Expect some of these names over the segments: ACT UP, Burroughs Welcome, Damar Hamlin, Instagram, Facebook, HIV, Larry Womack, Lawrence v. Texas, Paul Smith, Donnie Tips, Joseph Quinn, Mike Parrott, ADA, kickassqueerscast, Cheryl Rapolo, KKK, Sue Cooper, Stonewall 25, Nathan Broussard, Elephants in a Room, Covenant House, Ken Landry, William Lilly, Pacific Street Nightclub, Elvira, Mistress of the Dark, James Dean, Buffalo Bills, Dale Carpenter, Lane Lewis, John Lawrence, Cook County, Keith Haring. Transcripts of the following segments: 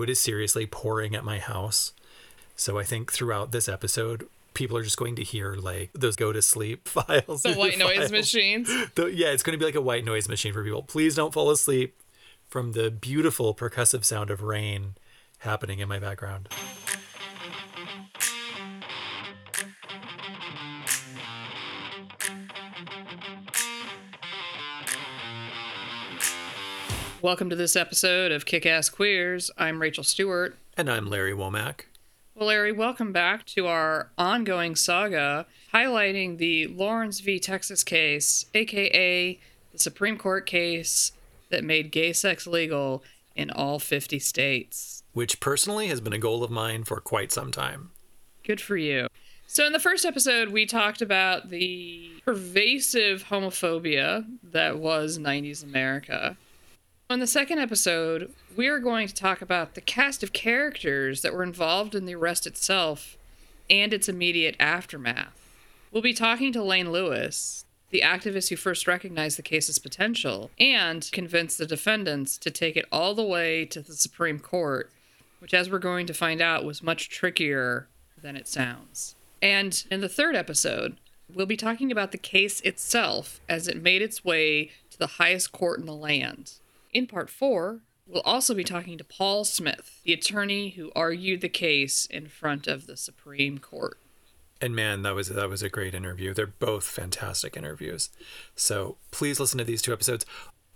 It is seriously pouring at my house. So I think throughout this episode, people are just going to hear like those go to sleep files. The white noise machines. Yeah, it's going to be like a white noise machine for people. Please don't fall asleep from the beautiful percussive sound of rain happening in my background. Welcome to this episode of Kick-Ass Queers. I'm Rachel Stewart. And I'm Larry Womack. Well, Larry, welcome back to our ongoing saga highlighting the Lawrence v. Texas case, a.k.a. the Supreme Court case that made gay sex legal in all 50 states. Which personally has been a goal of mine for quite some time. Good for you. So in the first episode, we talked about the pervasive homophobia that was 90s America. In the second episode, we are going to talk about the cast of characters that were involved in the arrest itself and its immediate aftermath. We'll be talking to Lane Lewis, the activist who first recognized the case's potential and convinced the defendants to take it all the way to the Supreme Court, which, as we're going to find out, was much trickier than it sounds. And in the third episode, we'll be talking about the case itself as it made its way to the highest court in the land. In part 4, we'll also be talking to Paul Smith, the attorney who argued the case in front of the Supreme Court. And man, that was a great interview. They're both fantastic interviews. So please listen to these two episodes.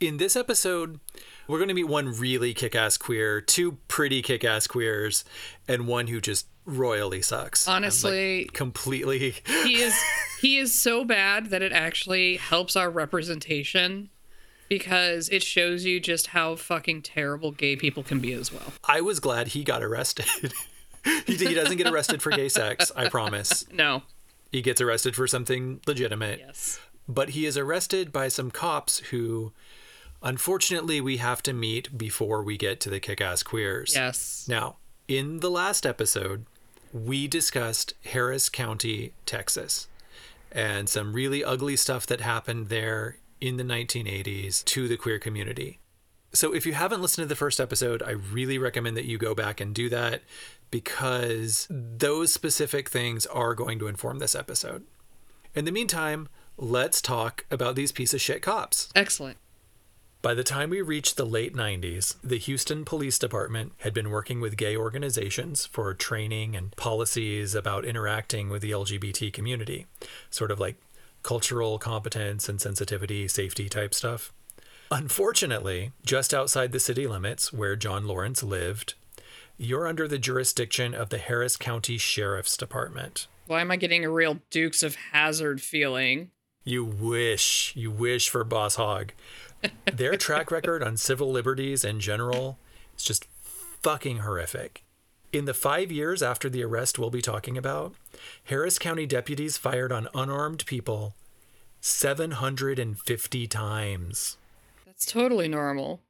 In this episode, we're going to meet one really kick-ass queer, two pretty kick-ass queers, and one who just royally sucks. Honestly. Like, completely. He is so bad that it actually helps our representation. Because it shows you just how fucking terrible gay people can be as well. I was glad he got arrested. He doesn't get arrested for gay sex, I promise. No. He gets arrested for something legitimate. Yes. But he is arrested by some cops who, unfortunately, we have to meet before we get to the kick-ass queers. Yes. Now, in the last episode, we discussed Harris County, Texas, and some really ugly stuff that happened there in the 1980s to the queer community. So if you haven't listened to the first episode, I really recommend that you go back and do that because those specific things are going to inform this episode. In the meantime, let's talk about these piece of shit cops. Excellent. By the time we reached the late 90s, the Houston Police Department had been working with gay organizations for training and policies about interacting with the LGBT community, sort of like cultural competence and sensitivity, safety type stuff. Unfortunately, just outside the city limits where John Lawrence lived, you're under the jurisdiction of the Harris County Sheriff's Department. Why am I getting a real Dukes of Hazzard feeling? You wish for Boss Hogg. Their track record on civil liberties in general is just fucking horrific. In the 5 years after the arrest we'll be talking about, Harris County deputies fired on unarmed people 750 times. That's totally normal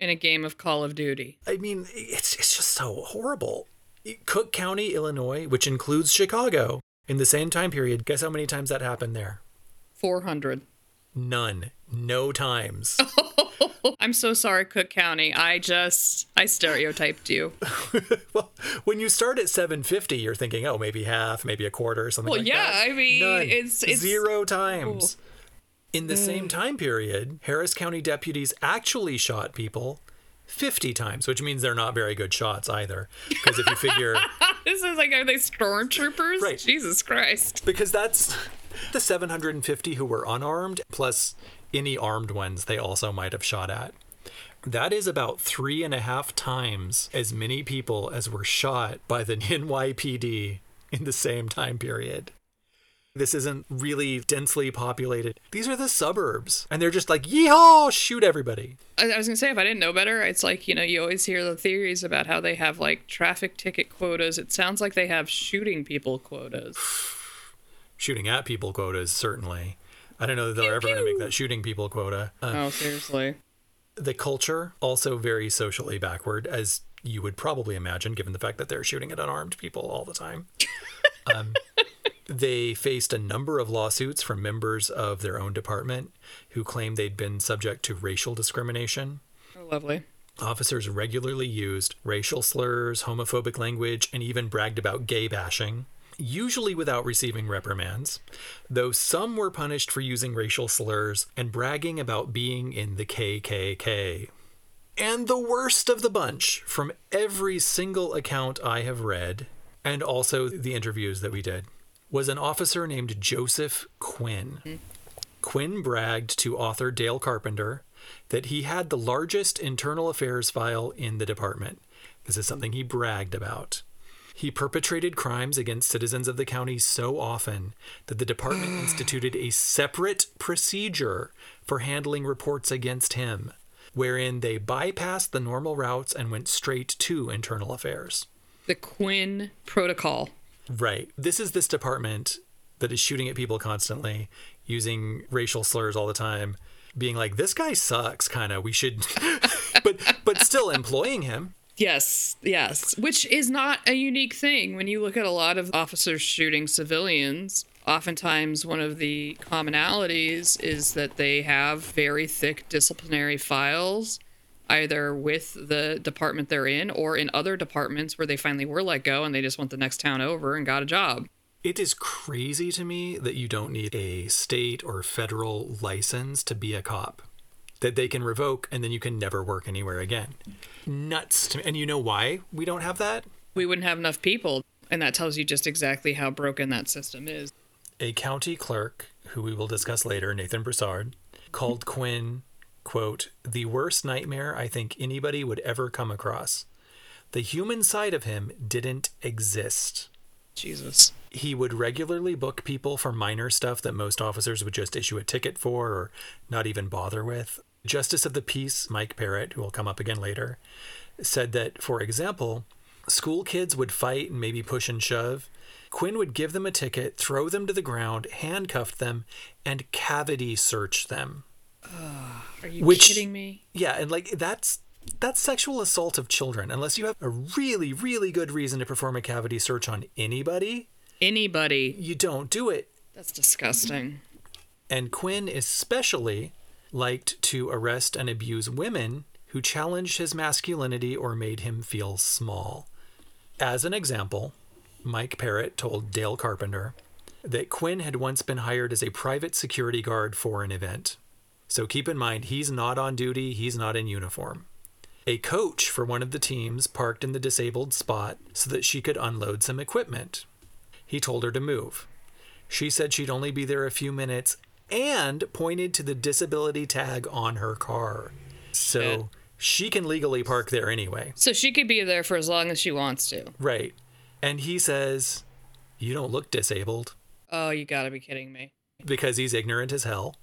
in a game of Call of Duty. I mean, it's just so horrible. Cook County, Illinois, which includes Chicago, in the same time period, guess how many times that happened there? 400. None. No times. I'm so sorry, Cook County. I stereotyped you. Well, when you start at 750, you're thinking, oh, maybe half, maybe a quarter, something like that. Well, yeah, I mean, none. It's 0 times. Cool. In the same time period, Harris County deputies actually shot people 50 times, which means they're not very good shots either. Because if you figure... This is like, are they stormtroopers? Right. Jesus Christ. Because that's the 750 who were unarmed, plus... any armed ones they also might have shot at. That is about 3.5 times as many people as were shot by the NYPD in the same time period. This isn't really densely populated. These are the suburbs, and they're just like, yeehaw, shoot everybody. I was going to say, if I didn't know better, it's like, you know, you always hear the theories about how they have, like, traffic ticket quotas. It sounds like they have shooting people quotas. Shooting at people quotas, certainly. I don't know that they're ever going to make that shooting people quota. Oh, seriously. The culture, also very socially backward, as you would probably imagine, given the fact that they're shooting at unarmed people all the time. They faced a number of lawsuits from members of their own department who claimed they'd been subject to racial discrimination. Oh, lovely. Officers regularly used racial slurs, homophobic language, and even bragged about gay bashing, usually without receiving reprimands, though some were punished for using racial slurs and bragging about being in the KKK. And the worst of the bunch, from every single account I have read, and also the interviews that we did, was an officer named Joseph Quinn. Mm-hmm. Quinn bragged to author Dale Carpenter that he had the largest internal affairs file in the department. This is something he bragged about. He perpetrated crimes against citizens of the county so often that the department instituted a separate procedure for handling reports against him, wherein they bypassed the normal routes and went straight to internal affairs. The Quinn Protocol. Right. This is this department that is shooting at people constantly, using racial slurs all the time, being like, this guy sucks, kind of. We should... but still employing him. Yes, yes. Which is not a unique thing. When you look at a lot of officers shooting civilians, oftentimes one of the commonalities is that they have very thick disciplinary files, either with the department they're in or in other departments where they finally were let go and they just went the next town over and got a job. It is crazy to me that you don't need a state or federal license to be a cop, that they can revoke and then you can never work anywhere again. Nuts to me. And you know why we don't have that? We wouldn't have enough people. And that tells you just exactly how broken that system is. A county clerk, who we will discuss later, Nathan Broussard, called Quinn, quote, the worst nightmare I think anybody would ever come across. The human side of him didn't exist. Jesus. He would regularly book people for minor stuff that most officers would just issue a ticket for or not even bother with. Justice of the Peace, Mike Parrott, who will come up again later, said that, for example, school kids would fight and maybe push and shove. Quinn would give them a ticket, throw them to the ground, handcuff them, and cavity search them. Are you kidding me? Yeah, and like that's sexual assault of children, unless you have a really, really good reason to perform a cavity search on anybody. Anybody. You don't do it. That's disgusting. And Quinn especially liked to arrest and abuse women who challenged his masculinity or made him feel small. As an example, Mike Parrott told Dale Carpenter that Quinn had once been hired as a private security guard for an event. So keep in mind, he's not on duty, he's not in uniform. A coach for one of the teams parked in the disabled spot so that she could unload some equipment. He told her to move. She said she'd only be there a few minutes and pointed to the disability tag on her car. So she can legally park there anyway. So she could be there for as long as she wants to. Right. And he says, you don't look disabled. Oh, you gotta be kidding me. Because he's ignorant as hell.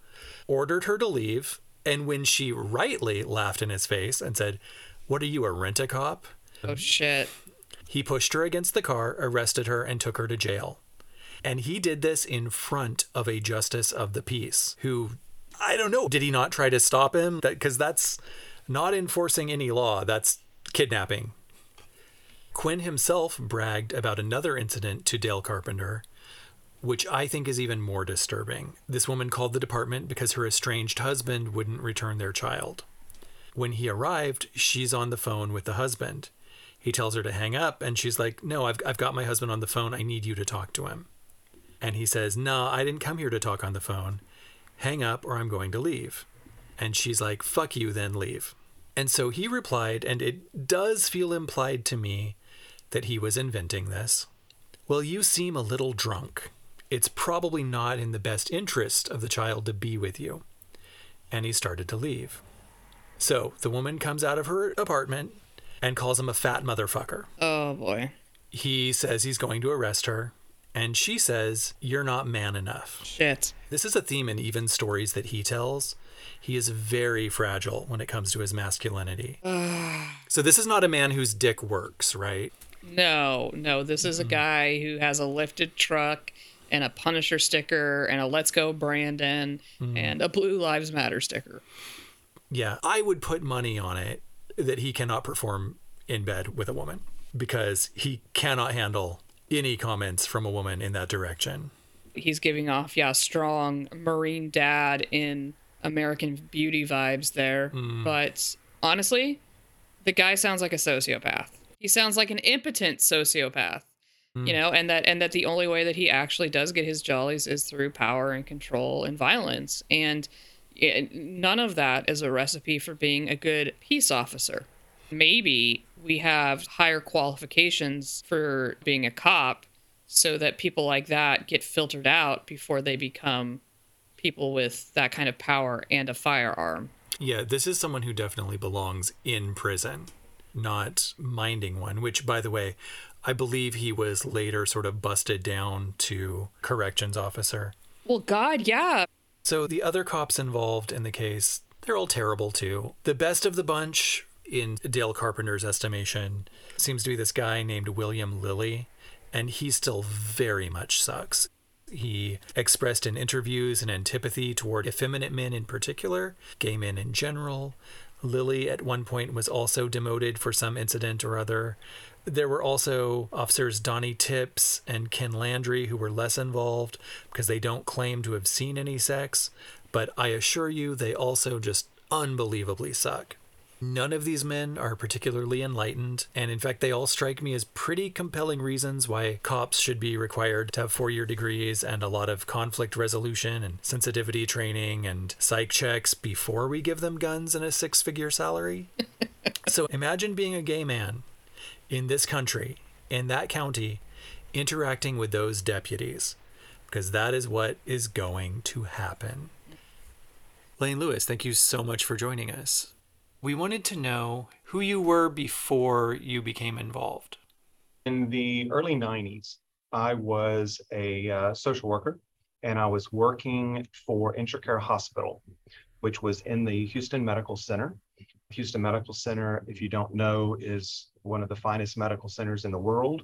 Ordered her to leave. And when she rightly laughed in his face and said, what are you, a rent-a-cop? Oh, shit. He pushed her against the car, arrested her, and took her to jail. And he did this in front of a justice of the peace, who, I don't know, did he not try to stop him? Because that's not enforcing any law. That's kidnapping. Quinn himself bragged about another incident to Dale Carpenter, which I think is even more disturbing. This woman called the department because her estranged husband wouldn't return their child. When he arrived, she's on the phone with the husband. He tells her to hang up, and she's like, no, I've got my husband on the phone. I need you to talk to him. And he says, no, I didn't come here to talk on the phone. Hang up or I'm going to leave. And she's like, fuck you, then leave. And so he replied, and it does feel implied to me that he was inventing this. Well, you seem a little drunk. It's probably not in the best interest of the child to be with you. And he started to leave. So the woman comes out of her apartment and calls him a fat motherfucker. Oh, boy. He says he's going to arrest her. And she says, you're not man enough. Shit. This is a theme in even stories that he tells. He is very fragile when it comes to his masculinity. So this is not a man whose dick works, right? No. This is a guy who has a lifted truck and a Punisher sticker and a Let's Go Brandon and a Blue Lives Matter sticker. Yeah, I would put money on it that he cannot perform in bed with a woman because he cannot handle any comments from a woman in that direction. He's giving off, strong Marine dad in American Beauty vibes there. But honestly, the guy sounds like a sociopath. He sounds like an impotent sociopath, you know, and that the only way that he actually does get his jollies is through power and control and violence. And none of that is a recipe for being a good peace officer. Maybe we have higher qualifications for being a cop so that people like that get filtered out before they become people with that kind of power and a firearm. Yeah, this is someone who definitely belongs in prison, not minding one, which, by the way, I believe he was later sort of busted down to corrections officer. Well, God, yeah. So the other cops involved in the case, they're all terrible too. The best of the bunch, in Dale Carpenter's estimation, seems to be this guy named William Lilly, and he still very much sucks. He expressed in interviews an antipathy toward effeminate men in particular, gay men in general. Lilly at one point was also demoted for some incident or other. There were also officers Donnie Tips and Ken Landry who were less involved because they don't claim to have seen any sex, but I assure you they also just unbelievably suck. None of these men are particularly enlightened, and in fact, they all strike me as pretty compelling reasons why cops should be required to have four-year degrees and a lot of conflict resolution and sensitivity training and psych checks before we give them guns and a six-figure salary. So imagine being a gay man in this country, in that county, interacting with those deputies, because that is what is going to happen. Lane Lewis, thank you so much for joining us. We wanted to know who you were before you became involved. In the early 90s, I was a social worker, and I was working for IntraCare Hospital, which was in the Houston Medical Center. Houston Medical Center, if you don't know, is one of the finest medical centers in the world.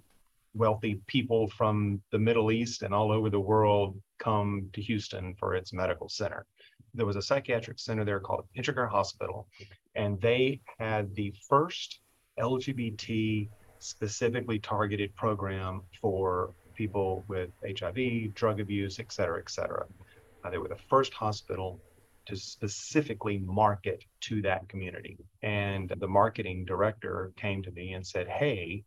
Wealthy people from the Middle East and all over the world come to Houston for its medical center. There was a psychiatric center there called IntraCare Hospital, and they had the first LGBT specifically targeted program for people with HIV, drug abuse, et cetera, et cetera. They were the first hospital to specifically market to that community. And the marketing director came to me and said, hey,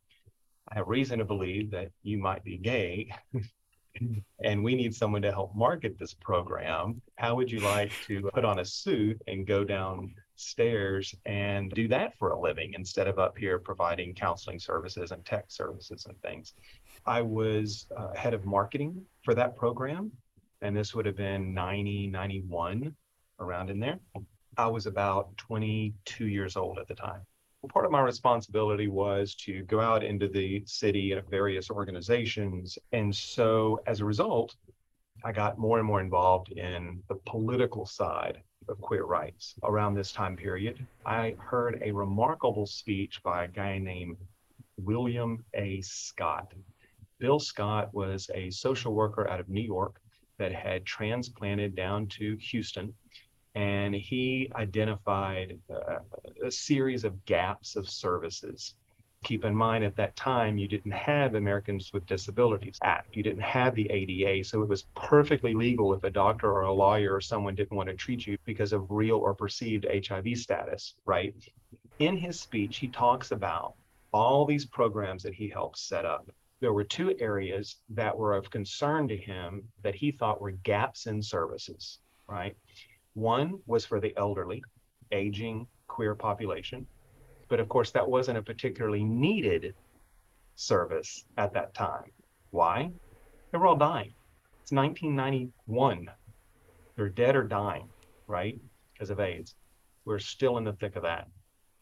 I have reason to believe that you might be gay and we need someone to help market this program. How would you like to put on a suit and go downstairs and do that for a living instead of up here providing counseling services and tech services and things? I was head of marketing for that program, and this would have been 90, 91. Around in there. I was about 22 years old at the time. Part of my responsibility was to go out into the city and various organizations. And so as a result, I got more and more involved in the political side of queer rights. Around this time period, I heard a remarkable speech by a guy named William A. Scott. Bill Scott was a social worker out of New York that had transplanted down to Houston. And he identified a series of gaps of services. Keep in mind, at that time, you didn't have Americans with Disabilities Act. You didn't have the ADA. So it was perfectly legal if a doctor or a lawyer or someone didn't want to treat you because of real or perceived HIV status, right? In his speech, he talks about all these programs that he helped set up. There were two areas that were of concern to him that he thought were gaps in services, right? One was for the elderly, aging, queer population. But of course, that wasn't a particularly needed service at that time. Why? They were all dying. It's 1991. They're dead or dying, right? Because of AIDS. We're still in the thick of that.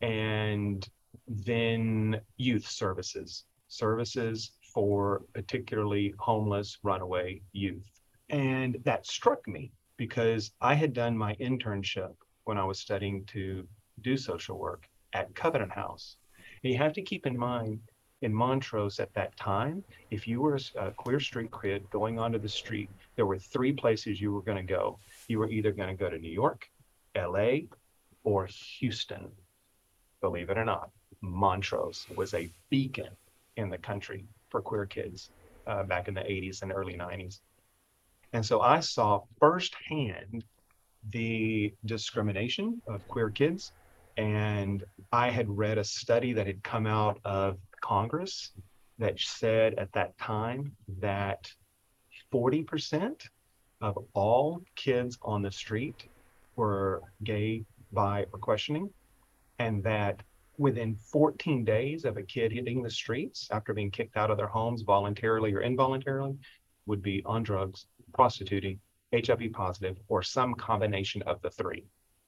And then youth services, services for particularly homeless, runaway youth. And that struck me, because I had done my internship when I was studying to do social work at Covenant House. And you have to keep in mind, in Montrose at that time, if you were a queer street kid going onto the street, there were three places you were gonna go. You were either gonna go to New York, LA, or Houston. Believe it or not, Montrose was a beacon in the country for queer kids back in the 80s and early 90s. And so I saw firsthand the discrimination of queer kids And I had read a study that had come out of Congress that said at that time that 40% of all kids on the street were gay, bi, or questioning, and that within 14 days of a kid hitting the streets after being kicked out of their homes voluntarily or involuntarily would be on drugs, prostituting, HIV positive, or some combination of the three.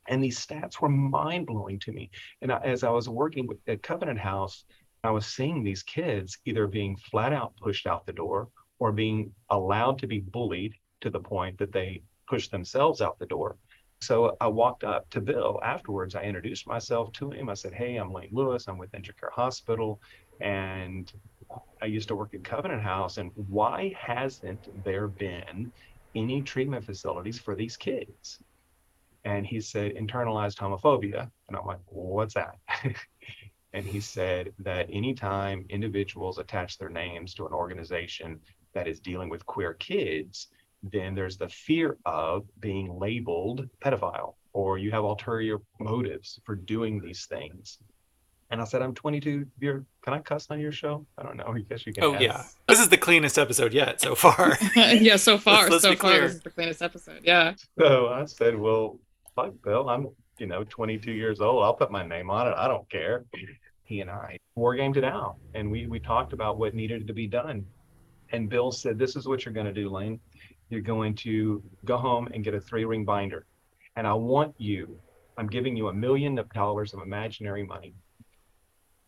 And these stats were mind-blowing to me. And as I was working at Covenant House, I was seeing these kids either being flat out pushed out the door or being allowed to be bullied to the point that they pushed themselves out the door. So I walked up to Bill afterwards. I introduced myself to him. I said, "Hey, I'm Lane Lewis. I'm with IntraCare Hospital. And I used to work at Covenant House. And why hasn't there been any treatment facilities for these kids?" And he said, "Internalized homophobia." And I'm like, "Well, what's that?" And he said that anytime individuals attach their names to an organization that is dealing with queer kids, then there's the fear of being labeled pedophile, or you have ulterior motives for doing these things. And I said, "I'm 22. Can I cuss on your show? I don't know. I guess you can." Oh, ask. Yeah. This is the cleanest episode yet so far. Yeah, so far. Let's so far, this is the cleanest episode. Yeah. So I said, "Well, fuck, Bill. I'm, 22 years old. I'll put my name on it. I don't care." He and I wargamed it out, and we talked about what needed to be done. And Bill said, "This is what you're going to do, Lane. You're going to go home and get a 3-ring binder. And I want you, I'm giving you $1 million of imaginary money.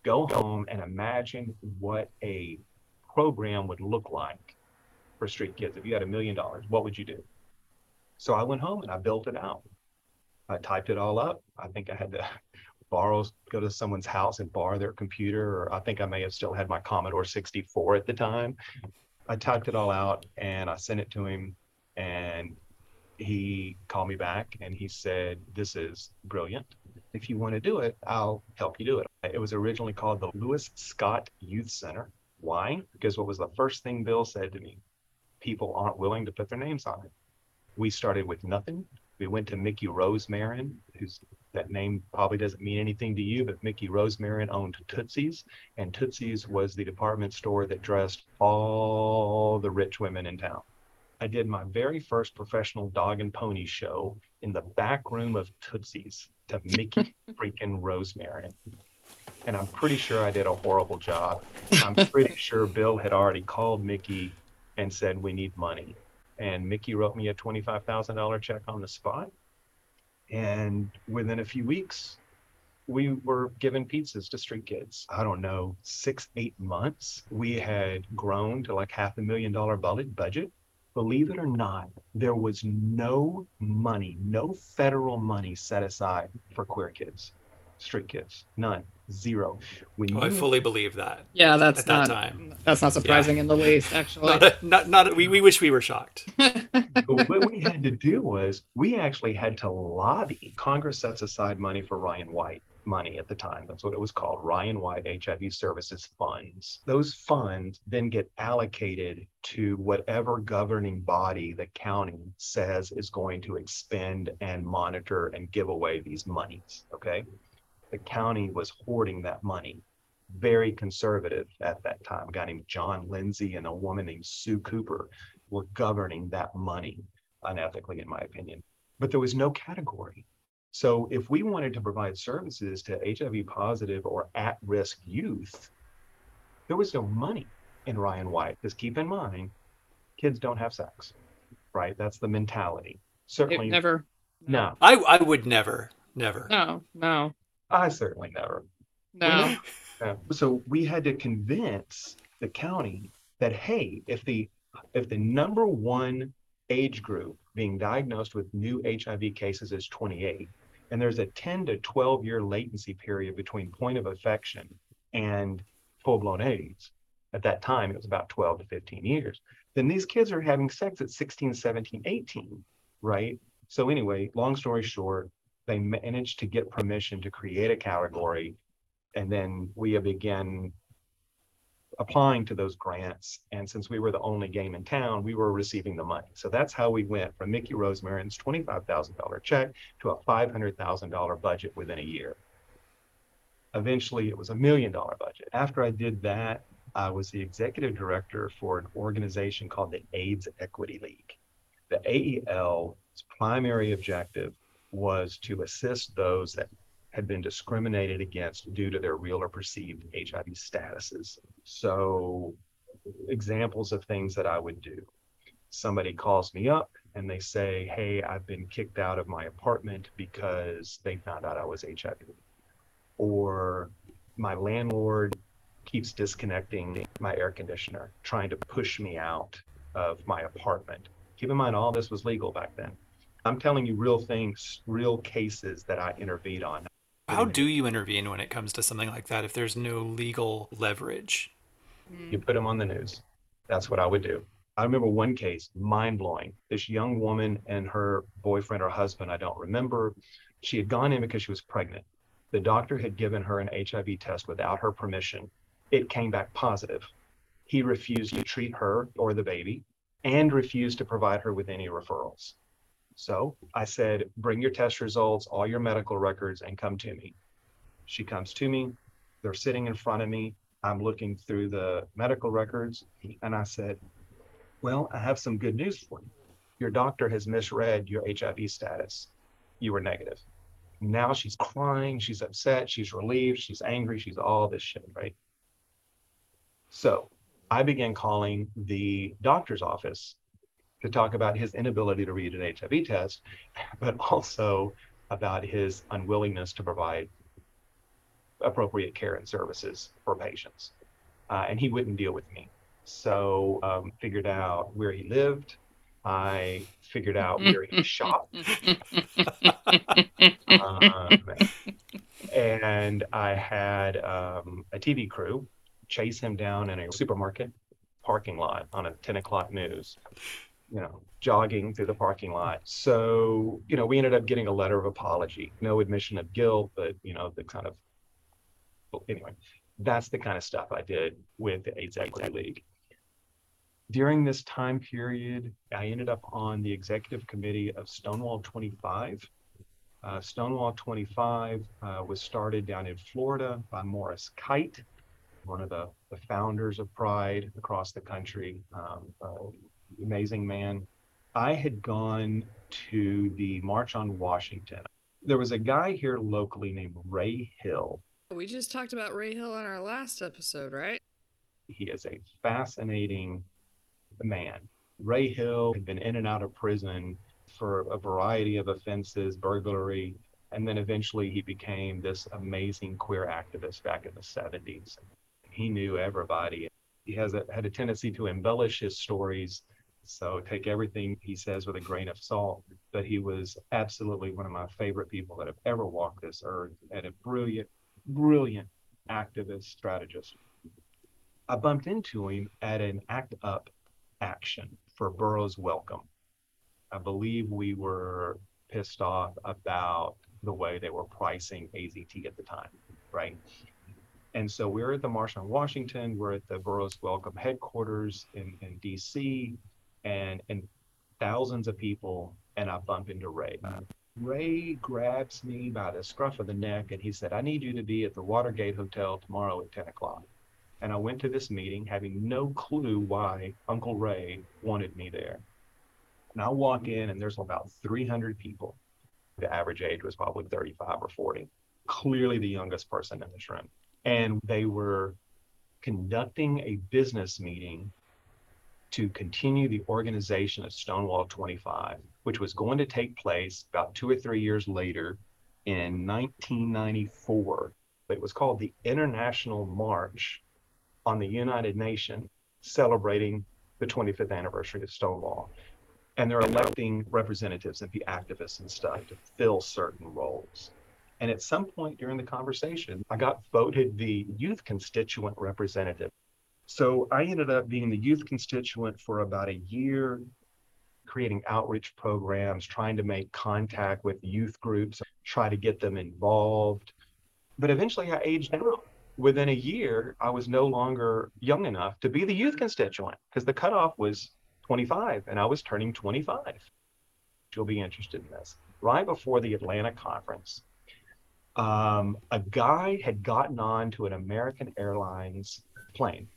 Go home and imagine what a program would look like for street kids. If you had $1 million, what would you do?" So I went home and I built it out. I typed it all up. I think I had to go to someone's house and borrow their computer, or I think I may have still had my Commodore 64 at the time. I typed it all out and I sent it to him, and he called me back and he said, "This is brilliant. If you want to do it, I'll help you do it." It was originally called the Lewis Scott Youth Center. Why? Because what was the first thing Bill said to me? People aren't willing to put their names on it. We started with nothing. We went to Mickey Rosmarin, that name probably doesn't mean anything to you, but Mickey Rosmarin owned Tootsies, and Tootsies was the department store that dressed all the rich women in town. I did my very first professional dog and pony show in the back room of Tootsies to Mickey freaking Rosmarin. And I'm pretty sure I did a horrible job. I'm pretty sure Bill had already called Mickey and said, "We need money." And Mickey wrote me a $25,000 check on the spot. And within a few weeks, we were giving pizzas to street kids. I don't know, 6-8 months. We had grown to like $500,000 budget. Believe it or not, there was no money, no federal money set aside for queer kids, street kids, none, zero. I fully believe that. Yeah, that's not surprising in the least, actually. We wish we were shocked. What we had to do was we actually had to lobby. Congress sets aside money for Ryan White money at the time. That's what it was called, Ryan White HIV Services Funds. Those funds then get allocated to whatever governing body the county says is going to expend and monitor and give away these monies, okay? The county was hoarding that money. Very conservative at that time. A guy named John Lindsay and a woman named Sue Cooper were governing that money unethically, in my opinion. But there was no category. So if we wanted to provide services to HIV positive or at-risk youth, there was no money in Ryan White. Because keep in mind, kids don't have sex, right? That's the mentality. Certainly. Never. No. I would never. No. I certainly never. No. So we had to convince the county that, hey, if the number one age group being diagnosed with new HIV cases is 28, and there's a 10 to 12 year latency period between point of infection and full-blown AIDS, at that time it was about 12 to 15 years, then these kids are having sex at 16, 17, 18, right? So anyway, long story short, they managed to get permission to create a category, and then we began applying to those grants. And since we were the only game in town, we were receiving the money. So that's how we went from Mickey Rosmarin's $25,000 check to a $500,000 budget within a year. Eventually, it was a $1 million budget. After I did that, I was the executive director for an organization called the AIDS Equity League. The AEL's primary objective was to assist those that had been discriminated against due to their real or perceived HIV statuses. So examples of things that I would do. Somebody calls me up and they say, hey, I've been kicked out of my apartment because they found out I was HIV. Or my landlord keeps disconnecting my air conditioner, trying to push me out of my apartment. Keep in mind, all this was legal back then. I'm telling you real things, real cases that I intervened on. How do you intervene when it comes to something like that if there's no legal leverage? You put them on the news. That's what I would do. I remember one case, mind-blowing. This young woman and her boyfriend or husband, I don't remember. She had gone in because she was pregnant. The doctor had given her an HIV test without her permission. It came back positive. He refused to treat her or the baby and refused to provide her with any referrals. So I said, bring your test results, all your medical records, and come to me. She comes to me. They're sitting in front of me. I'm looking through the medical records. And I said, well, I have some good news for you. Your doctor has misread your HIV status. You were negative. Now she's crying. She's upset. She's relieved. She's angry. She's all this shit, right? So I began calling the doctor's office to talk about his inability to read an HIV test, but also about his unwillingness to provide appropriate care and services for patients. And he wouldn't deal with me. So figured out where he lived. I figured out where he shopped. And I had a TV crew chase him down in a supermarket parking lot on a 10 o'clock news. You know, jogging through the parking lot. So, you know, we ended up getting a letter of apology, no admission of guilt, but, you know, the kind of, well, anyway, that's the kind of stuff I did with the AIDS Equity League. During this time period, I ended up on the executive committee of Stonewall 25. Stonewall 25 was started down in Florida by Morris Kite, one of the founders of Pride across the country. Amazing man. I had gone to the March on Washington. There was a guy here locally named Ray Hill. We just talked about Ray Hill in our last episode, right? He is a fascinating man. Ray Hill had been in and out of prison for a variety of offenses, burglary, and then eventually he became this amazing queer activist back in the 70s. He knew everybody. He had a tendency to embellish his stories. So take everything he says with a grain of salt, but he was absolutely one of my favorite people that have ever walked this earth and a brilliant, brilliant activist strategist. I bumped into him at an ACT UP action for Burroughs Welcome. I believe we were pissed off about the way they were pricing AZT at the time, right? And so we're at the March on Washington, we're at the Burroughs Welcome headquarters in DC, and thousands of people, and I bump into Ray. Ray grabs me by the scruff of the neck, and he said, I need you to be at the Watergate Hotel tomorrow at 10 o'clock. And I went to this meeting having no clue why Uncle Ray wanted me there. And I walk in, and there's about 300 people. The average age was probably 35 or 40. Clearly the youngest person in this room. And they were conducting a business meeting to continue the organization of Stonewall 25, which was going to take place about 2 or 3 years later in 1994. It was called the International March on the United Nations, celebrating the 25th anniversary of Stonewall. And they're electing representatives and activists and stuff to fill certain roles. And at some point during the conversation, I got voted the youth constituent representative. So I ended up being the youth constituent for about a year, creating outreach programs, trying to make contact with youth groups, try to get them involved. But eventually I aged out. Within a year, I was no longer young enough to be the youth constituent because the cutoff was 25 and I was turning 25. You'll be interested in this. Right before the Atlanta conference, a guy had gotten on to an American Airlines plane,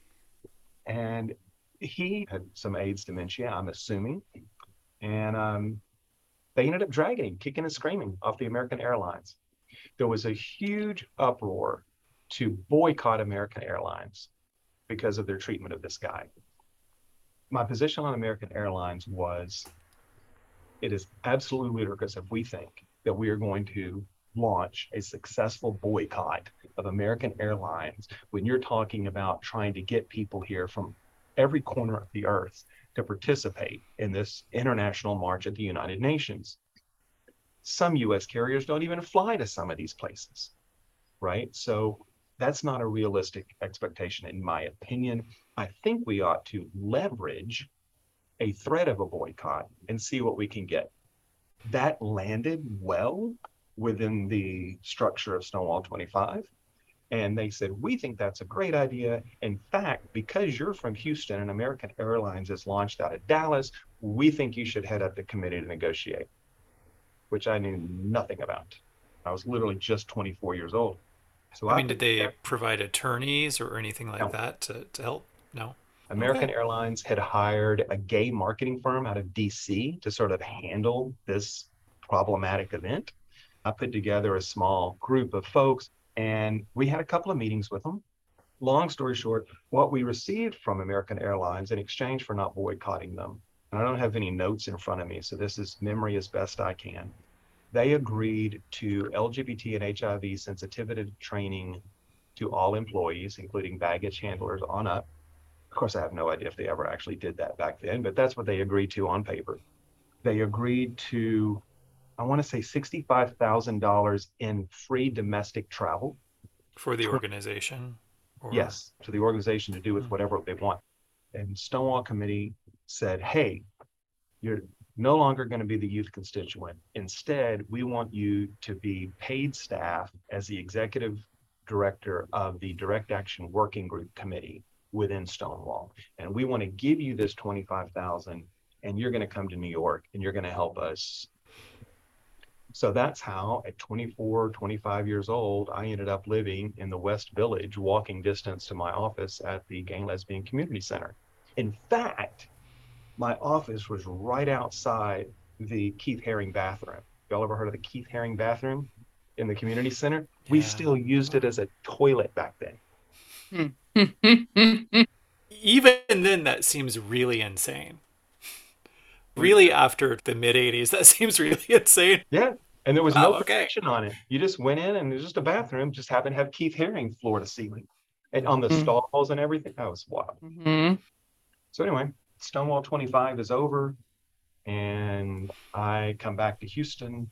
and he had some AIDS dementia, I'm assuming, and they ended up dragging him, kicking and screaming, off the American Airlines. There was a huge uproar to boycott American Airlines because of their treatment of this guy. My position on American Airlines was, it is absolutely ludicrous if we think that we are going to launch a successful boycott of American Airlines when you're talking about trying to get people here from every corner of the earth to participate in this international march at the United Nations. Some U.S. carriers don't even fly to some of these places, right? So that's not a realistic expectation, in my opinion. I think we ought to leverage a threat of a boycott and see what we can get. That landed well within the structure of Stonewall 25. And they said, we think that's a great idea. In fact, because you're from Houston and American Airlines is launched out of Dallas, we think you should head up the committee to negotiate, which I knew nothing about. I was literally just 24 years old. So I mean, did they provide attorneys or anything like that to help? No. American Airlines had hired a gay marketing firm out of DC to sort of handle this problematic event. I put together a small group of folks, and we had a couple of meetings with them. Long story short, what we received from American Airlines in exchange for not boycotting them, and I don't have any notes in front of me, so this is memory as best I can. They agreed to LGBT and HIV sensitivity training to all employees, including baggage handlers on up. Of course, I have no idea if they ever actually did that back then, but that's what they agreed to on paper. They agreed to, I want to say, $65,000 in free domestic travel. For the organization? Or... Yes, to the organization to do with whatever they want. And Stonewall Committee said, hey, you're no longer going to be the youth constituent. Instead, we want you to be paid staff as the executive director of the Direct Action Working Group Committee within Stonewall. And we want to give you this $25,000, and you're going to come to New York and you're going to help us. So that's how at 24, 25 years old, I ended up living in the West Village, walking distance to my office at the Gay and Lesbian Community Center. In fact, my office was right outside the Keith Haring bathroom. Y'all ever heard of the Keith Haring bathroom in the community center? Yeah. We still used it as a toilet back then. Even then, that seems really insane. Really, after the mid-'80s, that seems really insane. Yeah, and there was no protection on it. You just went in, and it was just a bathroom. Just happened to have Keith Haring floor to ceiling, and on the stalls and everything. That was wild. Mm-hmm. So anyway, Stonewall 25 is over, and I come back to Houston,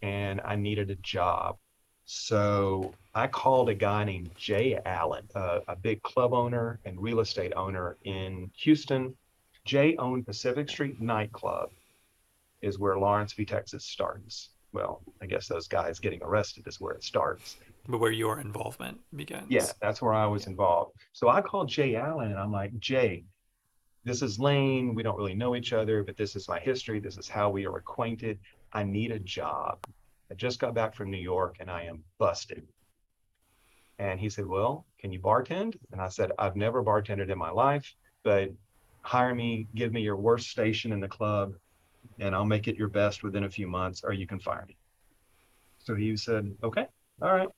and I needed a job. So I called a guy named Jay Allen, a big club owner and real estate owner in Houston. Jay owned Pacific Street Nightclub, is where Lawrence v. Texas starts. Well, I guess those guys getting arrested is where it starts. But where your involvement begins. Yeah, that's where I was involved. So I called Jay Allen, and I'm like, Jay, this is Lane. We don't really know each other, but this is my history. This is how we are acquainted. I need a job. I just got back from New York and I am busted. And he said, well, can you bartend? And I said, I've never bartended in my life, but hire me, give me your worst station in the club and I'll make it your best within a few months or you can fire me. So he said, okay, all right.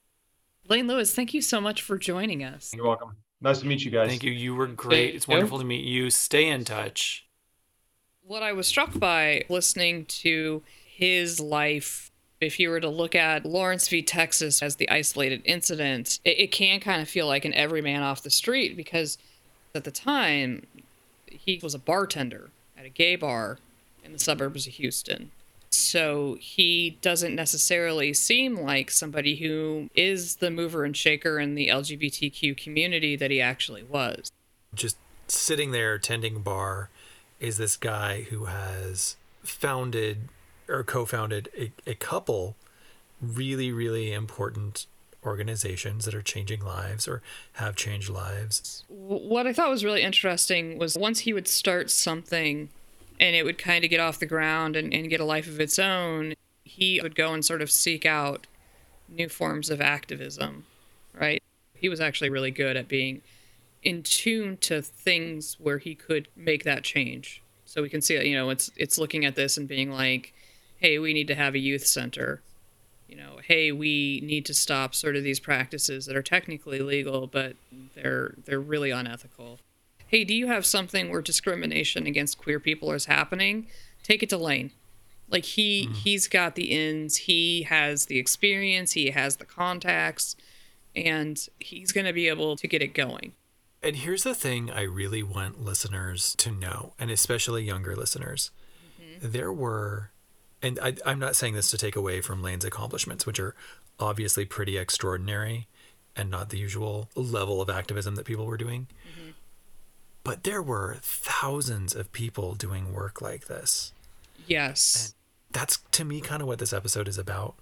Lane Lewis, thank you so much for joining us. You're welcome. Nice to meet you guys. Thank you. You were great. It's wonderful to meet you. Stay in touch. What I was struck by listening to his life, if you were to look at Lawrence v. Texas as the isolated incident, it can kind of feel like an everyman off the street because at the time, he was a bartender at a gay bar in the suburbs of Houston. So he doesn't necessarily seem like somebody who is the mover and shaker in the LGBTQ community that he actually was. Just sitting there tending bar is this guy who has founded or co-founded a couple really, really important organizations that are changing lives or have changed lives. What I thought was really interesting was once he would start something and it would kind of get off the ground and get a life of its own, he would go and sort of seek out new forms of activism, right? He was actually really good at being in tune to things where he could make that change. So we can see, you know, it's looking at this and being like, hey, we need to have a youth center. You know, hey, we need to stop sort of these practices that are technically legal, but they're really unethical. Hey, do you have something where discrimination against queer people is happening? Take it to Lane. Like he's got the ins, he has the experience, he has the contacts, and he's going to be able to get it going. And here's the thing I really want listeners to know, and especially younger listeners. Mm-hmm. There were, and I'm not saying this to take away from Lane's accomplishments, which are obviously pretty extraordinary and not the usual level of activism that people were doing. Mm-hmm. But there were thousands of people doing work like this. Yes. And that's, to me, kind of what this episode is about.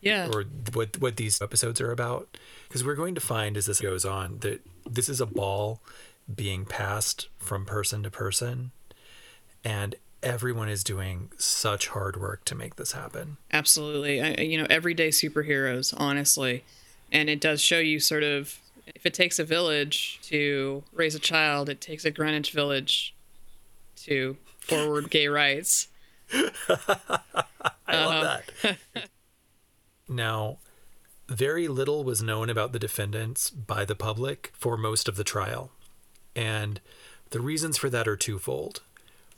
Yeah. Or what these episodes are about. Because we're going to find as this goes on that this is a ball being passed from person to person. And everyone is doing such hard work to make this happen. Absolutely. Everyday superheroes, honestly. And it does show you sort of, if it takes a village to raise a child, it takes a Greenwich Village to forward gay rights. I love that. Now, very little was known about the defendants by the public for most of the trial. And the reasons for that are twofold.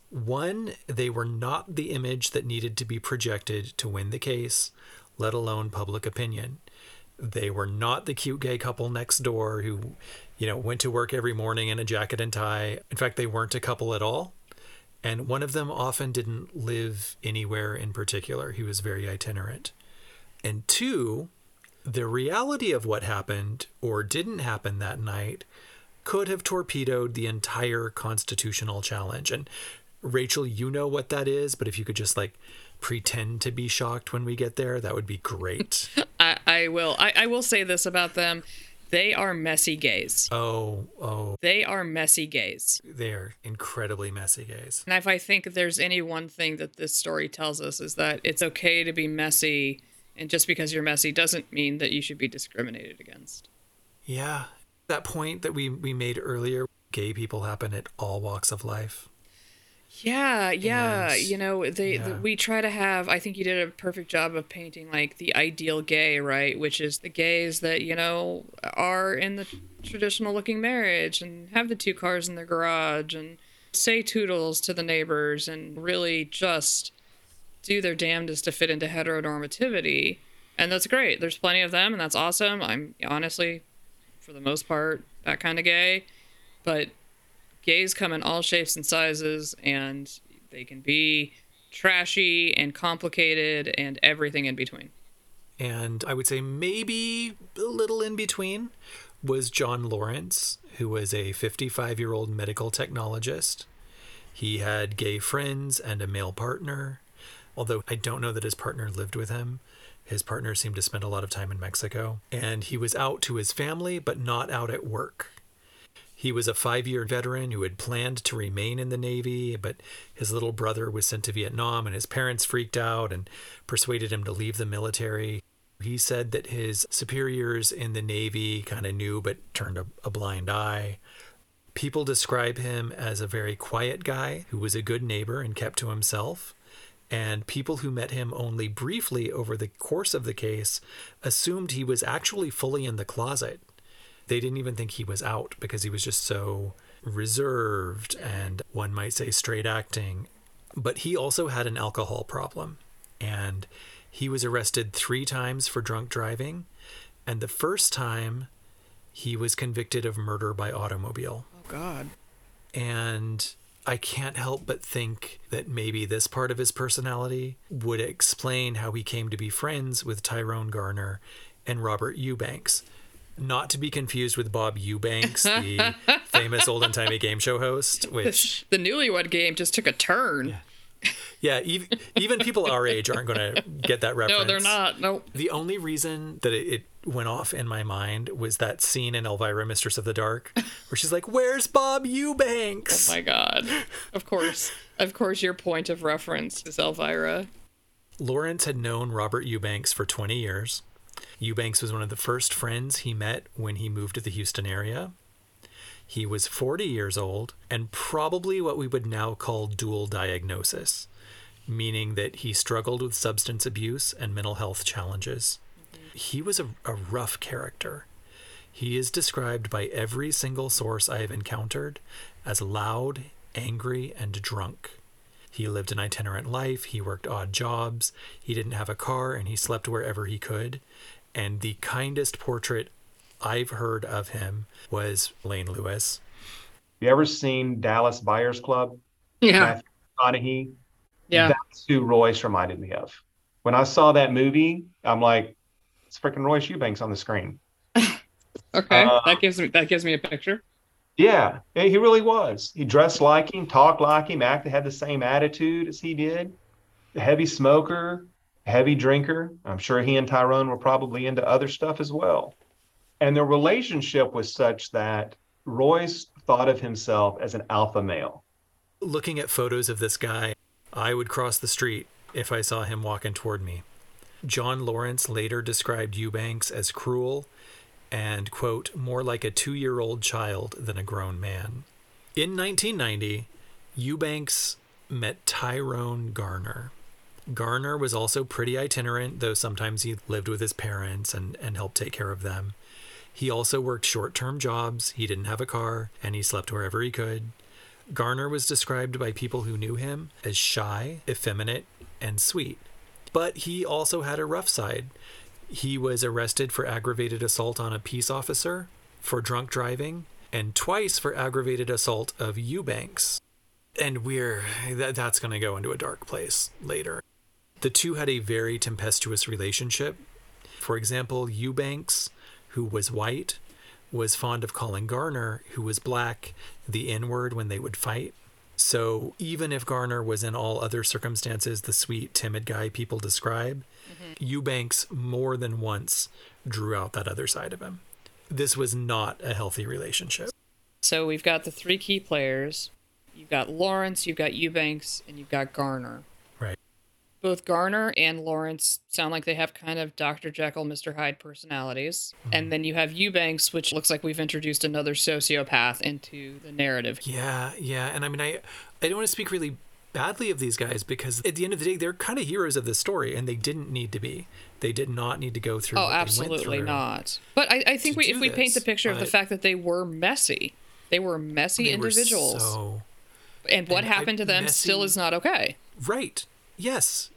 One, they were not the image that needed to be projected to win the case, let alone public opinion. They were not the cute gay couple next door who, went to work every morning in a jacket and tie. In fact, they weren't a couple at all. And one of them often didn't live anywhere in particular. He was very itinerant. And two, the reality of what happened or didn't happen that night could have torpedoed the entire constitutional challenge. And Rachel, you know what that is, but if you could just pretend to be shocked when we get there, that would be great. I will. I will say this about them. They are messy gays. Oh. They are messy gays. They are incredibly messy gays. And if I think there's any one thing that this story tells us is that it's okay to be messy. And just because you're messy doesn't mean that you should be discriminated against. Yeah. That point that we made earlier, gay people happen at all walks of life. Yeah. And, we try to have, I think you did a perfect job of painting the ideal gay, right? Which is the gays that, are in the traditional looking marriage and have the two cars in their garage and say toodles to the neighbors and really just do their damnedest to fit into heteronormativity. And that's great. There's plenty of them, and that's awesome. I'm honestly, for the most part, that kind of gay. But gays come in all shapes and sizes, and they can be trashy and complicated and everything in between. And I would say maybe a little in between was John Lawrence, who was a 55-year-old medical technologist. He had gay friends and a male partner. Although I don't know that his partner lived with him. His partner seemed to spend a lot of time in Mexico. And he was out to his family, but not out at work. He was a 5-year veteran who had planned to remain in the Navy, but his little brother was sent to Vietnam and his parents freaked out and persuaded him to leave the military. He said that his superiors in the Navy kind of knew, but turned a blind eye. People describe him as a very quiet guy who was a good neighbor and kept to himself. And people who met him only briefly over the course of the case assumed he was actually fully in the closet. They didn't even think he was out because he was just so reserved and, one might say, straight acting. But he also had an alcohol problem. And he was arrested 3 times for drunk driving. And the first time, he was convicted of murder by automobile. Oh, God. And I can't help but think that maybe this part of his personality would explain how he came to be friends with Tyrone Garner and Robert Eubanks. Not to be confused with Bob Eubanks, the famous old-timey game show host, which... The Newlywed Game just took a turn. Yeah, even people our age aren't going to get that reference. No, they're not. Nope. The only reason that it went off in my mind was that scene in Elvira, Mistress of the Dark, where she's like, "Where's Bob Eubanks?" Oh my God. Of course. Of course, your point of reference is Elvira. Lawrence had known Robert Eubanks for 20 years. Eubanks was one of the first friends he met when he moved to the Houston area. He was 40 years old and probably what we would now call dual diagnosis, meaning that he struggled with substance abuse and mental health challenges. He was a rough character. He is described by every single source I have encountered as loud, angry, and drunk. He lived an itinerant life, he worked odd jobs, he didn't have a car, and he slept wherever he could. And the kindest portrait I've heard of him was Lane Lewis. You ever seen Dallas Buyers Club? Yeah. Matthew McConaughey? Yeah. That's who Royce reminded me of. When I saw that movie, I'm like, it's freaking Royce Eubanks on the screen. Okay, that gives me a picture. Yeah, he really was. He dressed like him, talked like him, acted, had the same attitude as he did. A heavy smoker, heavy drinker. I'm sure he and Tyrone were probably into other stuff as well. And their relationship was such that Royce thought of himself as an alpha male. Looking at photos of this guy, I would cross the street if I saw him walking toward me. John Lawrence later described Eubanks as cruel and, quote, more like a 2-year-old child than a grown man. In 1990, Eubanks met Tyrone Garner. Garner was also pretty itinerant, though sometimes he lived with his parents and helped take care of them. He also worked short-term jobs, he didn't have a car, and he slept wherever he could. Garner was described by people who knew him as shy, effeminate, and sweet. But he also had a rough side. He was arrested for aggravated assault on a peace officer, for drunk driving, and twice for aggravated assault of Eubanks. And that's going to go into a dark place later. The two had a very tempestuous relationship. For example, Eubanks, who was white, was fond of calling Garner, who was black, the N-word when they would fight. So even if Garner was in all other circumstances the sweet, timid guy people describe, mm-hmm. Eubanks more than once drew out that other side of him. This was not a healthy relationship. So we've got the three key players. You've got Lawrence, you've got Eubanks, and you've got Garner. Right. Both Garner and Lawrence sound like they have kind of Dr. Jekyll, Mr. Hyde personalities. Mm-hmm. And then you have Eubanks, which looks like we've introduced another sociopath into the narrative. Yeah. And I mean, I don't want to speak really badly of these guys because at the end of the day, they're kind of heroes of the story and they didn't need to be. They did not need to go through what they went through. Oh, absolutely not. But I think if we paint the picture of the fact that they were messy. They were messy individuals. And what happened to them still is not okay. Right. Yes.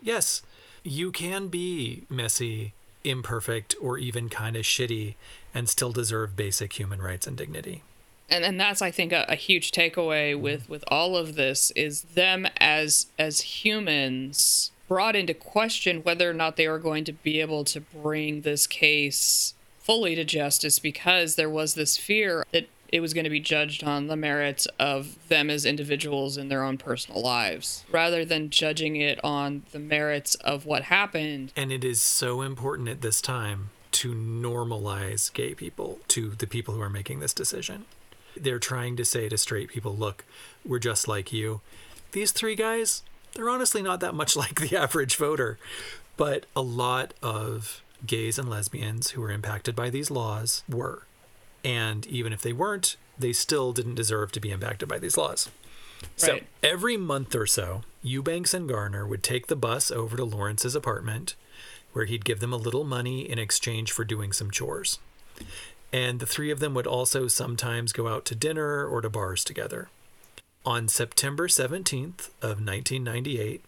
You can be messy, imperfect, or even kind of shitty and still deserve basic human rights and dignity. And that's, I think, a huge takeaway with all of this is them as humans brought into question whether or not they were going to be able to bring this case fully to justice because there was this fear that it was going to be judged on the merits of them as individuals in their own personal lives, rather than judging it on the merits of what happened. And it is so important at this time to normalize gay people to the people who are making this decision. They're trying to say to straight people, look, we're just like you. These three guys, they're honestly not that much like the average voter, but a lot of gays and lesbians who were impacted by these laws were. And even if they weren't, they still didn't deserve to be impacted by these laws. Right. So every month or so, Eubanks and Garner would take the bus over to Lawrence's apartment, where he'd give them a little money in exchange for doing some chores. And the three of them would also sometimes go out to dinner or to bars together. On September 17th of 1998,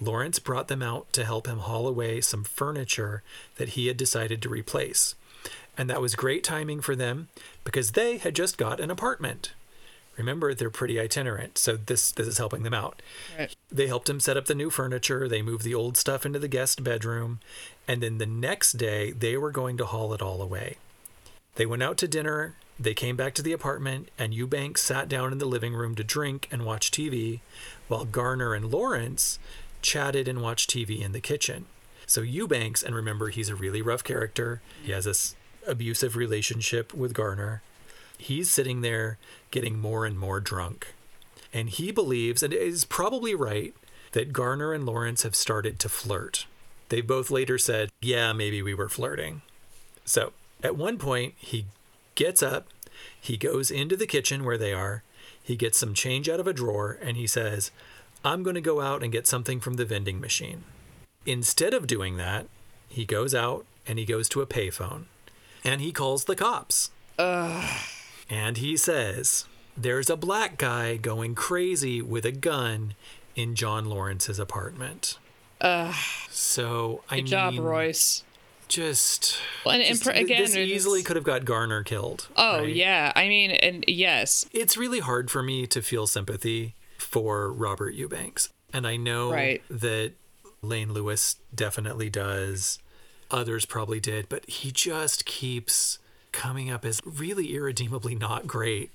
Lawrence brought them out to help him haul away some furniture that he had decided to replace. And that was great timing for them because they had just got an apartment. Remember, they're pretty itinerant, so this is helping them out. Right. They helped him set up the new furniture. They moved the old stuff into the guest bedroom. And then the next day, they were going to haul it all away. They went out to dinner. They came back to the apartment, and Eubanks sat down in the living room to drink and watch TV, while Garner and Lawrence chatted and watched TV in the kitchen. So Eubanks, and remember, he's a really rough character. He has this abusive relationship with Garner. He's sitting there getting more and more drunk. And he believes, and is probably right, that Garner and Lawrence have started to flirt. They both later said, yeah, maybe we were flirting. So at one point, he gets up, he goes into the kitchen where they are, he gets some change out of a drawer, and he says, I'm going to go out and get something from the vending machine. Instead of doing that, he goes out and he goes to a payphone, and he calls the cops. Ugh. And he says, there's a black guy going crazy with a gun in John Lawrence's apartment. Ugh. So, I mean... Good job, Royce. This easily could have got Garner killed. Oh, right? Yeah. I mean, and yes. It's really hard for me to feel sympathy for Robert Eubanks. And I know that Lane Lewis definitely does. Others probably did. But he just keeps coming up as really irredeemably not great.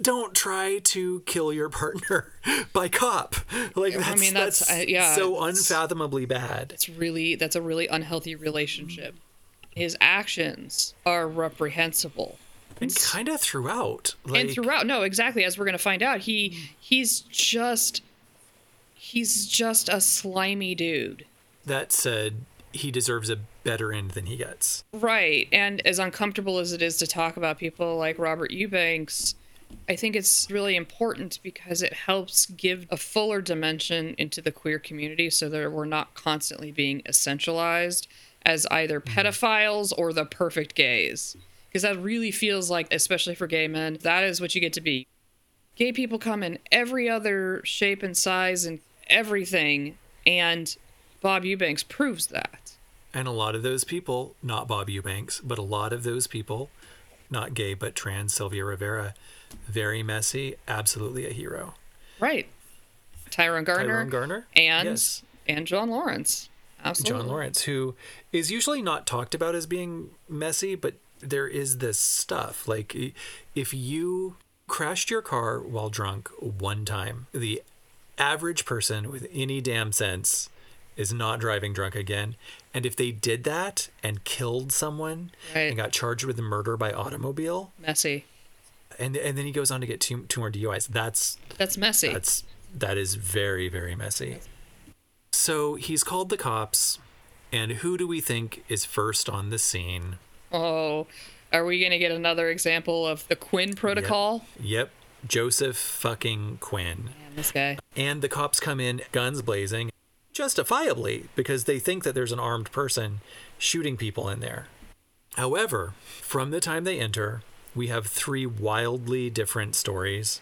Don't try to kill your partner by cop. Like, that's so unfathomably bad. That's a really unhealthy relationship. His actions are reprehensible. And kind of throughout. No, exactly. As we're going to find out, he's just a slimy dude. That said, he deserves a better end than he gets. Right. And as uncomfortable as it is to talk about people like Robert Eubanks, I think it's really important because it helps give a fuller dimension into the queer community so that we're not constantly being essentialized as either pedophiles or the perfect gays. Because that really feels like, especially for gay men, that is what you get to be. Gay people come in every other shape and size and everything, and Bob Eubanks proves that. And a lot of those people, not Bob Eubanks, but a lot of those people, not gay but trans, Sylvia Rivera, very messy, absolutely a hero. Right. Tyrone Garner. And John Lawrence. Absolutely. John Lawrence, who is usually not talked about as being messy, but there is this stuff. Like, if you crashed your car while drunk one time, the average person with any damn sense is not driving drunk again. And if they did that and killed someone and got charged with murder by automobile. Messy. And then he goes on to get two more DUIs. That's messy. That is very, very messy. So he's called the cops. And who do we think is first on the scene? Oh, are we going to get another example of the Quinn protocol? Yep. Joseph fucking Quinn. Man, this guy. And the cops come in, guns blazing. Justifiably, because they think that there's an armed person shooting people in there. However, from the time they enter, we have three wildly different stories.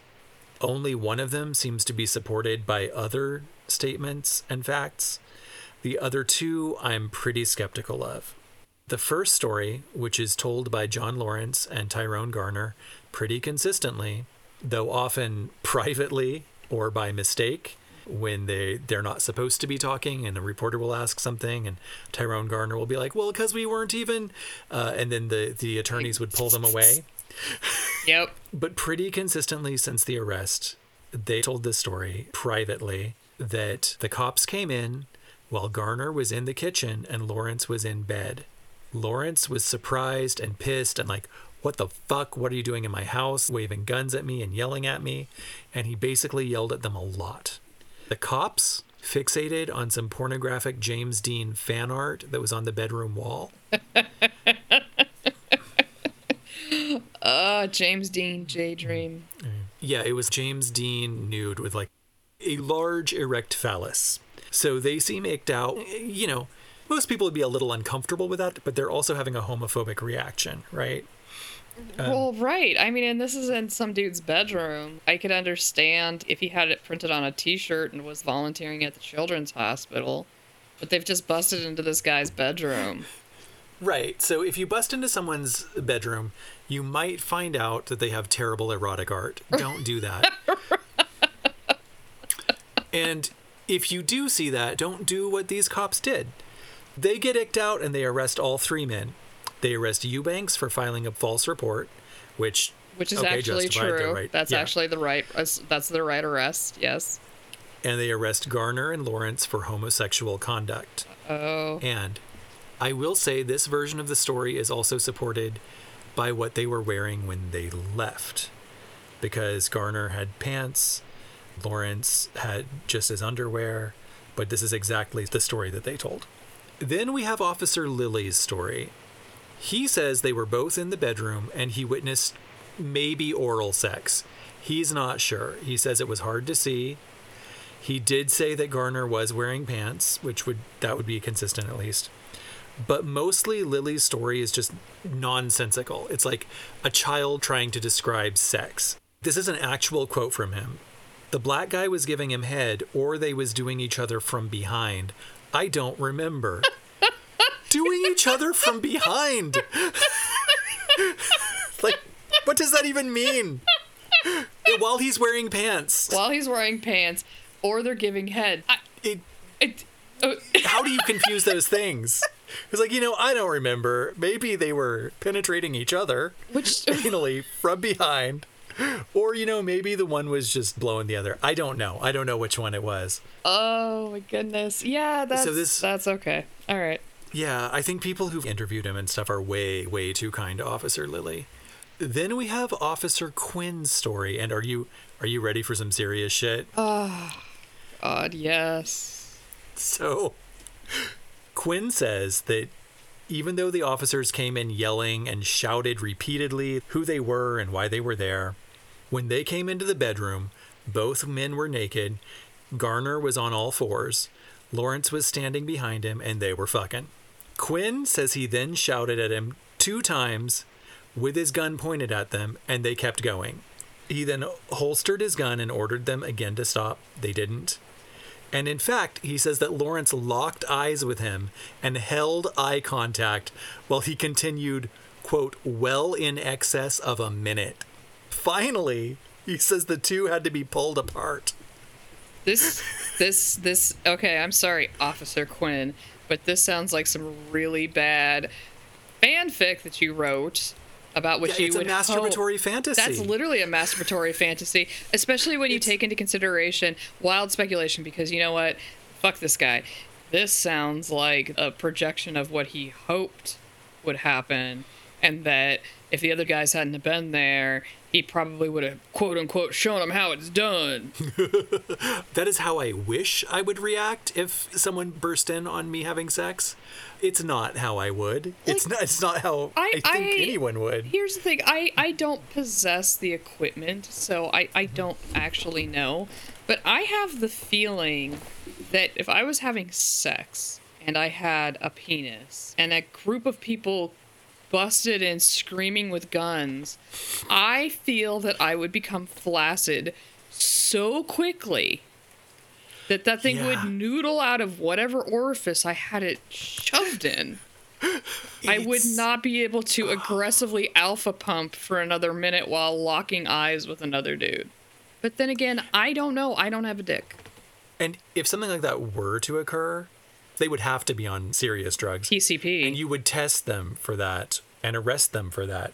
Only one of them seems to be supported by other statements and facts. The other two I'm pretty skeptical of. The first story, which is told by John Lawrence and Tyrone Garner pretty consistently, though often privately or by mistake, when they're not supposed to be talking and the reporter will ask something and Tyrone Garner will be like, well, because we weren't even, and then the attorneys would pull them away. Yep. But pretty consistently since the arrest, they told this story privately that the cops came in while Garner was in the kitchen and Lawrence was in bed. Lawrence was surprised and pissed and like, what the fuck? What are you doing in my house? Waving guns at me and yelling at me. And he basically yelled at them a lot. The cops fixated on some pornographic James Dean fan art that was on the bedroom wall. James Dean, J-Dream. Yeah, it was James Dean nude with like a large erect phallus. So they seem icked out. You know, most people would be a little uncomfortable with that, but they're also having a homophobic reaction, right? Well, right. I mean, and this is in some dude's bedroom. I could understand if he had it printed on a T-shirt and was volunteering at the children's hospital, but they've just busted into this guy's bedroom. Right. So if you bust into someone's bedroom, you might find out that they have terrible erotic art. Don't do that. And if you do see that, don't do what these cops did. They get icked out and they arrest all three men. They arrest Eubanks for filing a false report, which is actually true. Right. That's actually the right. That's the right arrest. Yes. And they arrest Garner and Lawrence for homosexual conduct. Oh. And I will say this version of the story is also supported by what they were wearing when they left, because Garner had pants, Lawrence had just his underwear, but this is exactly the story that they told. Then we have Officer Lilly's story. He says they were both in the bedroom and he witnessed maybe oral sex. He's not sure. He says it was hard to see. He did say that Garner was wearing pants, which would be consistent at least. But mostly Lily's story is just nonsensical. It's like a child trying to describe sex. This is an actual quote from him. The black guy was giving him head, or they was doing each other from behind. I don't remember. Doing each other from behind. Like, what does that even mean? While he's wearing pants. While he's wearing pants, or they're giving head. How do you confuse those things? It's like, I don't remember. Maybe they were penetrating each other, anally from behind. Or, maybe the one was just blowing the other. I don't know. I don't know which one it was. Oh, my goodness. Yeah, that's okay. All right. Yeah, I think people who've interviewed him and stuff are way, way too kind to Officer Lilly. Then we have Officer Quinn's story. And are you ready for some serious shit? Oh, God, yes. So Quinn says that even though the officers came in yelling and shouted repeatedly who they were and why they were there, when they came into the bedroom, both men were naked. Garner was on all fours. Lawrence was standing behind him, and they were fucking. Quinn says he then shouted at him 2 times with his gun pointed at them, and they kept going. He then holstered his gun and ordered them again to stop. They didn't. And in fact, he says that Lawrence locked eyes with him and held eye contact while he continued, quote, well in excess of a minute. Finally, he says the 2 had to be pulled apart. This, okay, I'm sorry, Officer Quinn, but this sounds like some really bad fanfic that you wrote about what you would hope. It's a masturbatory fantasy. That's literally a masturbatory fantasy, especially when you take into consideration wild speculation, because you know what? Fuck this guy. This sounds like a projection of what he hoped would happen, and that if the other guys hadn't been there, he probably would have, quote unquote, shown him how it's done. That is how I wish I would react if someone burst in on me having sex. It's not how I would. It's not how I think anyone would. Here's the thing. I don't possess the equipment, so I don't actually know. But I have the feeling that if I was having sex and I had a penis and a group of people busted and screaming with guns, I feel that I would become flaccid so quickly that that thing would noodle out of whatever orifice I had it shoved in. I would not be able to aggressively alpha pump for another minute while locking eyes with another dude. But then again, I don't know. I don't have a dick. And if something like that were to occur, they would have to be on serious drugs. PCP. And you would test them for that and arrest them for that.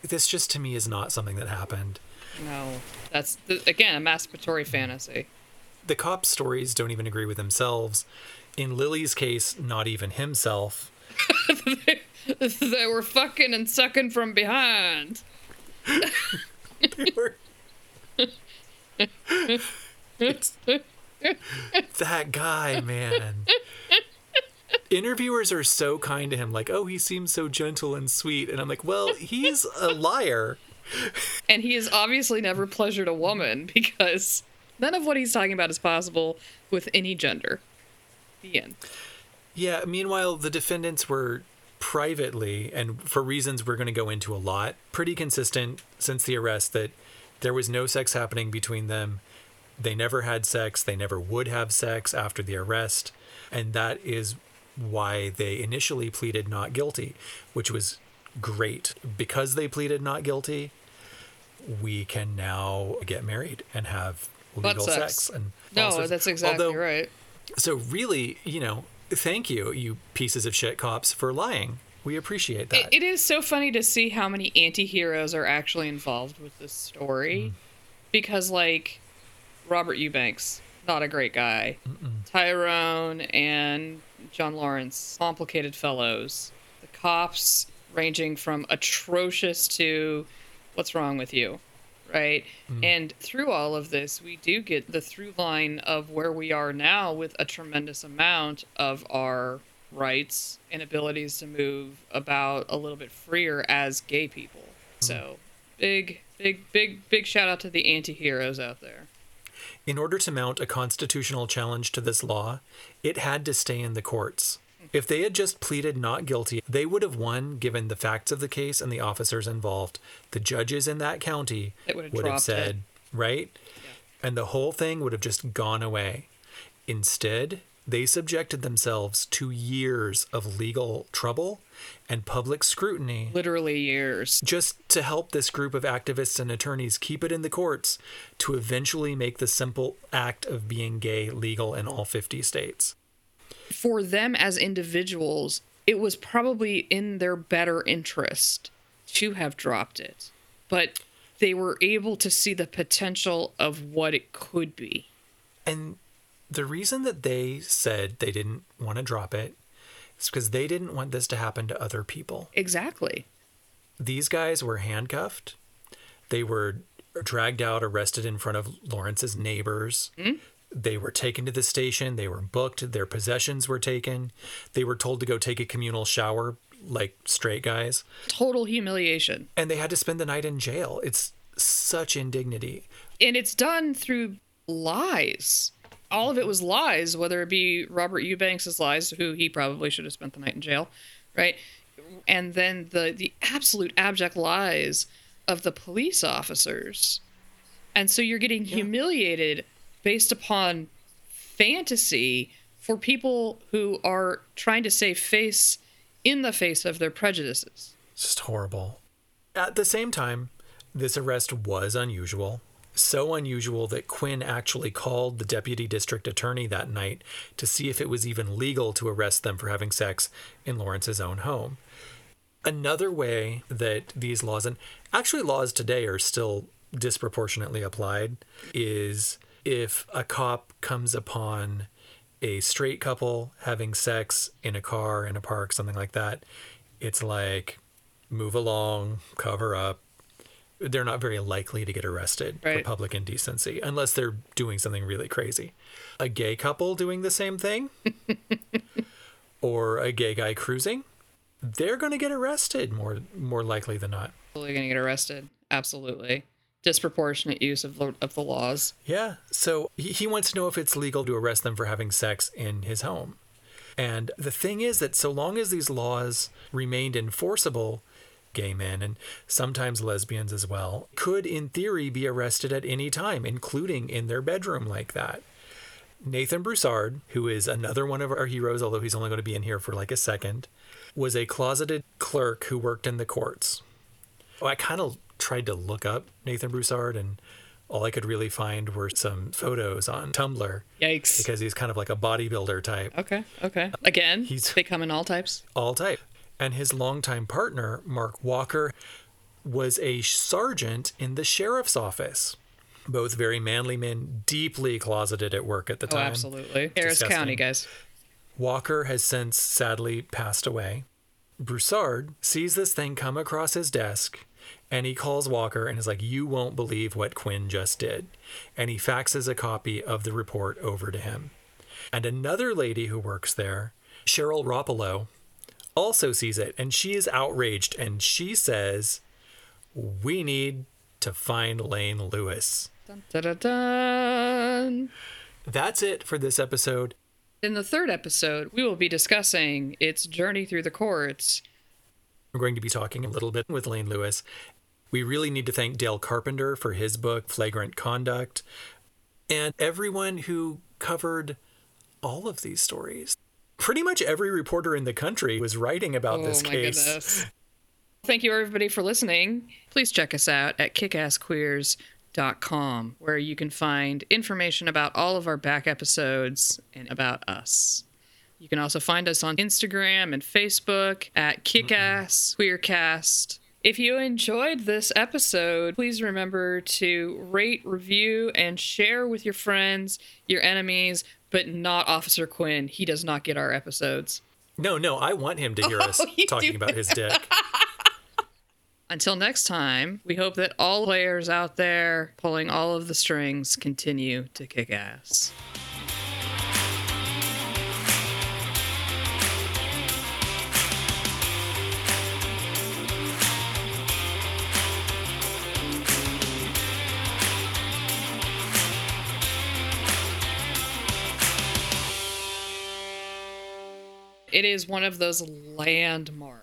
This just, to me, is not something that happened. No. That's, again, a masturbatory fantasy. The cops' stories don't even agree with themselves. In Lily's case, not even himself. They were fucking and sucking from behind. They were. That guy, man. Interviewers are so kind to him, like, oh, he seems so gentle and sweet. And I'm like, well, he's a liar. And he has obviously never pleasured a woman, because none of what he's talking about is possible with any gender. The end. Yeah, meanwhile, the defendants were privately, and for reasons we're going to go into a lot, pretty consistent since the arrest that there was no sex happening between them. They never had sex. They never would have sex after the arrest. And that is why they initially pleaded not guilty, which was great. Because they pleaded not guilty, we can now get married and have legal sex. And no, that's exactly right. So really, thank you, you pieces of shit cops, for lying. We appreciate that. It is so funny to see how many anti-heroes are actually involved with this story. Mm. Because, like, Robert Eubanks, not a great guy. Mm-mm. Tyrone and John Lawrence, complicated fellows. The cops ranging from atrocious to what's wrong with you, right? Mm. And through all of this, we do get the through line of where we are now with a tremendous amount of our rights and abilities to move about a little bit freer as gay people. So big shout out to the anti-heroes out there. In order to mount a constitutional challenge to this law, it had to stay in the courts. If they had just pleaded not guilty, they would have won given the facts of the case and the officers involved. The judges in that county would have said, it. Right? Yeah. And the whole thing would have just gone away. Instead, they subjected themselves to years of legal trouble and public scrutiny. Literally years. Just to help this group of activists and attorneys keep it in the courts to eventually make the simple act of being gay legal in all 50 states. For them as individuals, it was probably in their better interest to have dropped it. But they were able to see the potential of what it could be. And the reason that they said they didn't want to drop it is because they didn't want this to happen to other people. Exactly. These guys were handcuffed. They were dragged out, arrested in front of Lawrence's neighbors. Mm-hmm. They were taken to the station. They were booked. Their possessions were taken. They were told to go take a communal shower like straight guys. Total humiliation. And they had to spend the night in jail. It's such indignity. And it's done through lies. All of it was lies, whether it be Robert Eubanks' lies, who he probably should have spent the night in jail, right? And then the absolute abject lies of the police officers. And so you're getting humiliated based upon fantasy for people who are trying to save face in the face of their prejudices. It's just horrible. At the same time, this arrest was unusual. So unusual that Quinn actually called the deputy district attorney that night to see if it was even legal to arrest them for having sex in Lawrence's own home. Another way that these laws, and actually laws today are still disproportionately applied, is if a cop comes upon a straight couple having sex in a car, in a park, something like that, it's like, move along, cover up. They're not very likely to get arrested for public indecency unless they're doing something really crazy. A gay couple doing the same thing or a gay guy cruising, they're going to get arrested more likely than not. They're going to get arrested. Absolutely. Disproportionate use of the laws. Yeah. So he wants to know if it's legal to arrest them for having sex in his home. And the thing is that so long as these laws remained enforceable, gay men, and sometimes lesbians as well, could in theory be arrested at any time, including in their bedroom like that. Nathan Broussard, who is another one of our heroes, although he's only going to be in here for like a second, was a closeted clerk who worked in the courts. I kind of tried to look up Nathan Broussard, and all I could really find were some photos on Tumblr. Yikes. Because he's kind of like a bodybuilder type. Okay. Again, they come in all types? All types. And his longtime partner, Mark Walker, was a sergeant in the sheriff's office. Both very manly men, deeply closeted at work at the time. Oh, absolutely. Harris County, guys. Walker has since sadly passed away. Broussard sees this thing come across his desk, and he calls Walker and is like, you won't believe what Quinn just did. And he faxes a copy of the report over to him. And another lady who works there, Cheryl Rapolo, also sees it, and she is outraged, and she says, we need to find Lane Lewis. Dun, dun, dun, dun. That's it for this episode. In the third episode, we will be discussing its journey through the courts. We're going to be talking a little bit with Lane Lewis. We really need to thank Dale Carpenter for his book, Flagrant Conduct, and everyone who covered all of these stories. Pretty much every reporter in the country was writing about this case. Oh, my goodness. Thank you, everybody, for listening. Please check us out at kickassqueers.com, where you can find information about all of our back episodes and about us. You can also find us on Instagram and Facebook at kickassqueercast. If you enjoyed this episode, please remember to rate, review, and share with your friends, your enemies, but not Officer Quinn. He does not get our episodes. No, I want him to hear us talking about his dick. Until next time, we hope that all players out there pulling all of the strings continue to kick ass. it is one of those landmark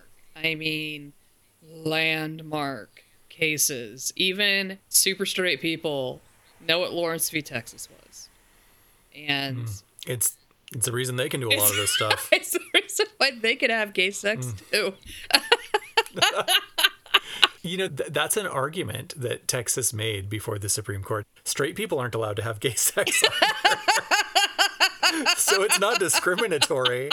cases. Even super straight people know what Lawrence v. Texas was. And it's the reason they can do a lot of this stuff. It's the reason why they can have gay sex too. You know, that's an argument that Texas made before the Supreme Court. Straight people aren't allowed to have gay sex. So it's not discriminatory.